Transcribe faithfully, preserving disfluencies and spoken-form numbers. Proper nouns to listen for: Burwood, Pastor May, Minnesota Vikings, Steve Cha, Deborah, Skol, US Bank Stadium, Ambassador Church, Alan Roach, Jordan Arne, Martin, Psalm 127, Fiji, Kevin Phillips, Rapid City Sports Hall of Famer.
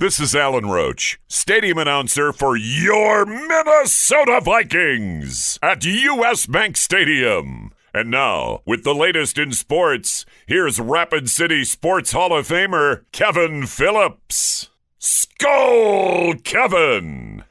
This is Alan Roach, stadium announcer for your Minnesota Vikings at U S Bank Stadium. And now, with the latest in sports, here's Rapid City Sports Hall of Famer Kevin Phillips. Skol, Kevin!